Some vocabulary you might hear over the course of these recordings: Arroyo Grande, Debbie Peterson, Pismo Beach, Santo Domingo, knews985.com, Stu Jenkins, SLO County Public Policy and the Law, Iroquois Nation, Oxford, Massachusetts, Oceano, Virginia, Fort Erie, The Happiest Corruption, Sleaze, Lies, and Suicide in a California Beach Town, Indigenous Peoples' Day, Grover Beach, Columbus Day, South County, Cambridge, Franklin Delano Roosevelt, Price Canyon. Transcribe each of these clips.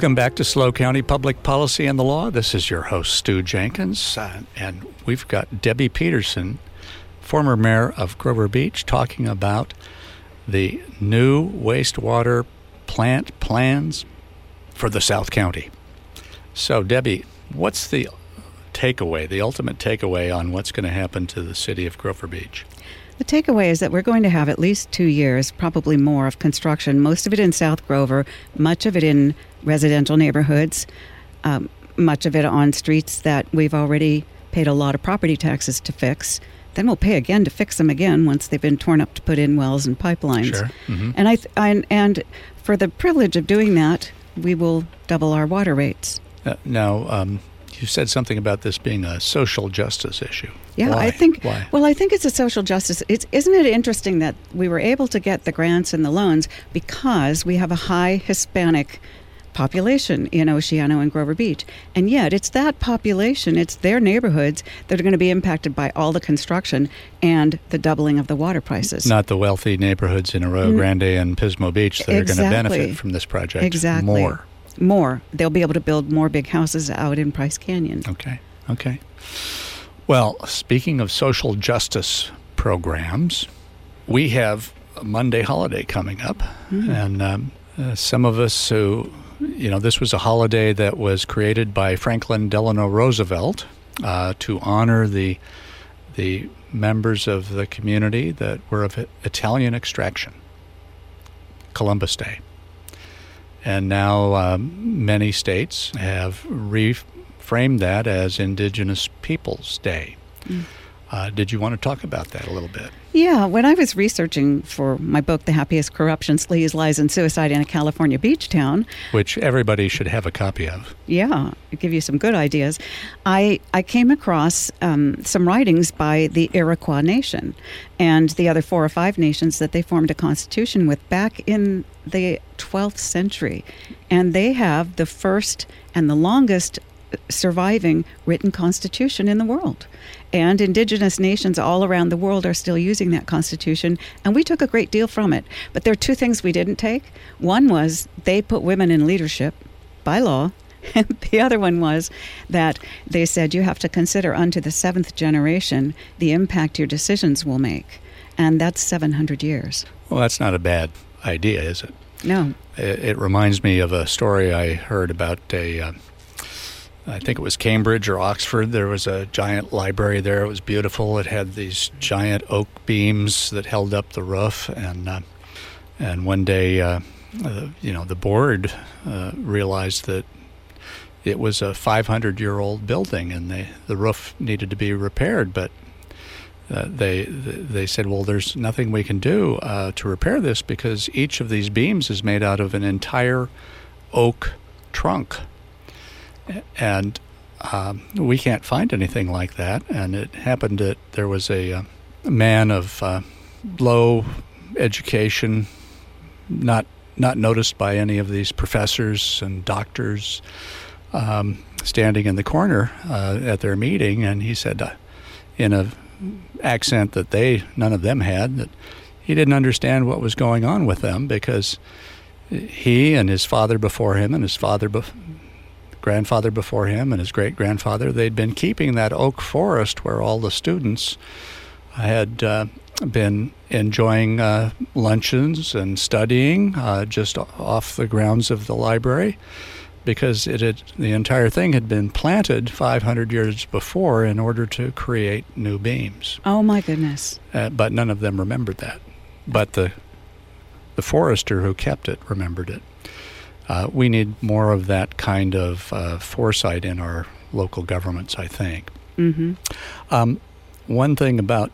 Welcome back to SLO County Public Policy and the Law. This is your host, Stu Jenkins, and we've got Debbie Peterson, former mayor of Grover Beach, talking about the new wastewater plant plans for the South County. So, Debbie, what's the takeaway, the ultimate takeaway on what's going to happen to the city of Grover Beach? The takeaway is that we're going to have at least 2 years, probably more, of construction, most of it in South Grover, much of it in residential neighborhoods, much of it on streets that we've already paid a lot of property taxes to fix. Then we'll pay again to fix them again once they've been torn up to put in wells and pipelines. Sure. Mm-hmm. And I for the privilege of doing that, we will double our water rates. You said something about this being a social justice issue. Yeah, why? I think it's a social justice. Isn't it interesting that we were able to get the grants and the loans because we have a high Hispanic population in Oceano and Grover Beach, and yet it's that population, it's their neighborhoods that are going to be impacted by all the construction and the doubling of the water prices. Not the wealthy neighborhoods in Arroyo Grande and Pismo Beach that exactly. are going to benefit from this project. Exactly. More. They'll be able to build more big houses out in Price Canyon. Okay. Well, speaking of social justice programs, we have a Monday holiday coming up. Mm-hmm. And some of us who, this was a holiday that was created by Franklin Delano Roosevelt to honor the members of the community that were of Italian extraction, Columbus Day. And now many states have reframed that as Indigenous Peoples' Day. Mm. Did you want to talk about that a little bit? Yeah. When I was researching for my book, The Happiest Corruption, Sleaze, Lies, and Suicide in a California Beach Town. Which everybody should have a copy of. Yeah. It'll give you some good ideas. I came across some writings by the Iroquois Nation and the other 4 or 5 nations that they formed a constitution with back in the 12th century. And they have the first and the longest surviving written constitution in the world. And indigenous nations all around the world are still using that constitution, and we took a great deal from it. But there are 2 things we didn't take. One was they put women in leadership by law, and the other one was that they said you have to consider unto the 7th generation the impact your decisions will make, and that's 700 years. Well, that's not a bad idea, is it? No. It reminds me of a story I heard about I think it was Cambridge or Oxford. There was a giant library there. It was beautiful. It had these giant oak beams that held up the roof. And one day, the board realized that it was a 500-year-old building, and the roof needed to be repaired. But they said, well, there's nothing we can do to repair this because each of these beams is made out of an entire oak trunk. And we can't find anything like that. And it happened that there was a man of low education, not noticed by any of these professors and doctors, standing in the corner at their meeting. And he said in an accent that none of them had, that he didn't understand what was going on with them because he and his father before him and his grandfather before him and his great-grandfather, they'd been keeping that oak forest where all the students had been enjoying luncheons and studying just off the grounds of the library because the entire thing had been planted 500 years before in order to create new beams. Oh, my goodness. But none of them remembered that. But the forester who kept it remembered it. We need more of that kind of foresight in our local governments, I think. Mm-hmm. One thing about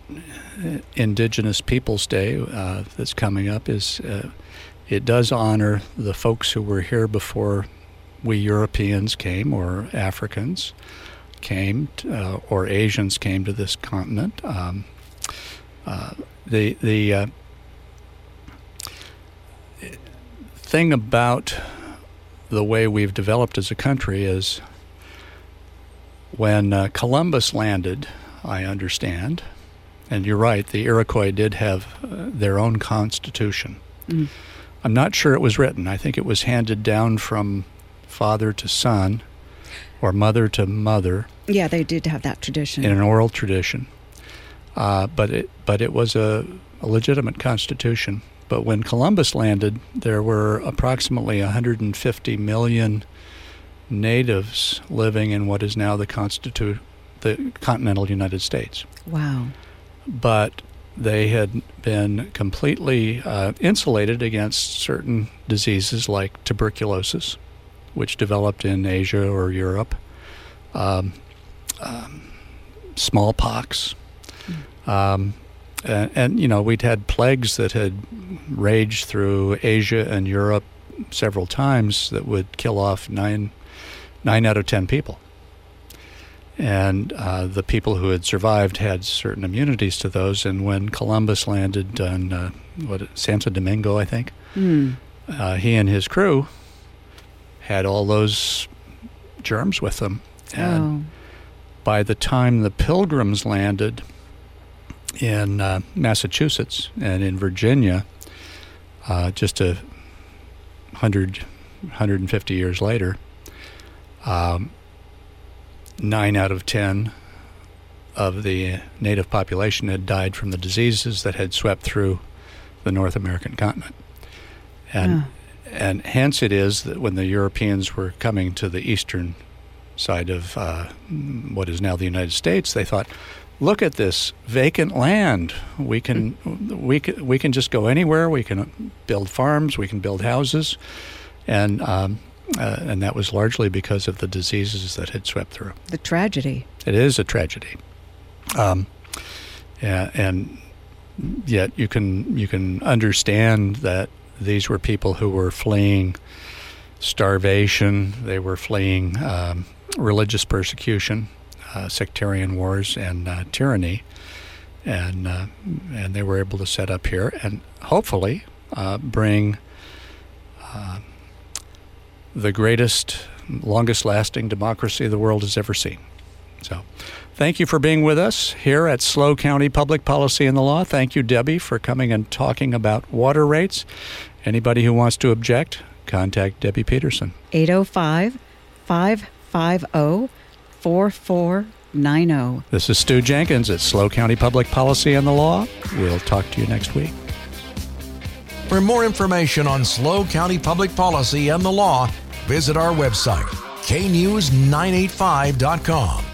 Indigenous Peoples' Day that's coming up is it does honor the folks who were here before we Europeans came or Africans came or Asians came to this continent. The thing about the way we've developed as a country is when Columbus landed, I understand, and you're right, the Iroquois did have their own constitution. Mm. I'm not sure it was written. I think it was handed down from father to son or mother to mother. Yeah, they did have that tradition. In an oral tradition. But it was a legitimate constitution. But when Columbus landed, there were approximately 150 million natives living in what is now the continental United States. Wow. But they had been completely insulated against certain diseases like tuberculosis, which developed in Asia or Europe, smallpox, and you know, we'd had plagues that had raged through Asia and Europe several times that would kill off nine out of 10 people. And the people who had survived had certain immunities to those. And when Columbus landed on Santo Domingo, I think, he and his crew had all those germs with them. And by the time the Pilgrims landed in Massachusetts and in Virginia, just 150 years later, 9 out of 10 of the native population had died from the diseases that had swept through the North American continent. And hence it is that when the Europeans were coming to the eastern side of what is now the United States, they thought, look at this vacant land. We can just go anywhere. We can build farms. We can build houses. And that was largely because of the diseases that had swept through. The tragedy. It is a tragedy. And yet you can understand that these were people who were fleeing starvation. They were fleeing religious persecution, sectarian wars, and tyranny. And they were able to set up here and hopefully bring the greatest, longest-lasting democracy the world has ever seen. So thank you for being with us here at SLO County Public Policy and the Law. Thank you, Debbie, for coming and talking about water rates. Anybody who wants to object, contact Debbie Peterson. 805-550-4490. This is Stu Jenkins at SLO County Public Policy and the Law. We'll talk to you next week. For more information on SLO County Public Policy and the Law, visit our website, knews985.com.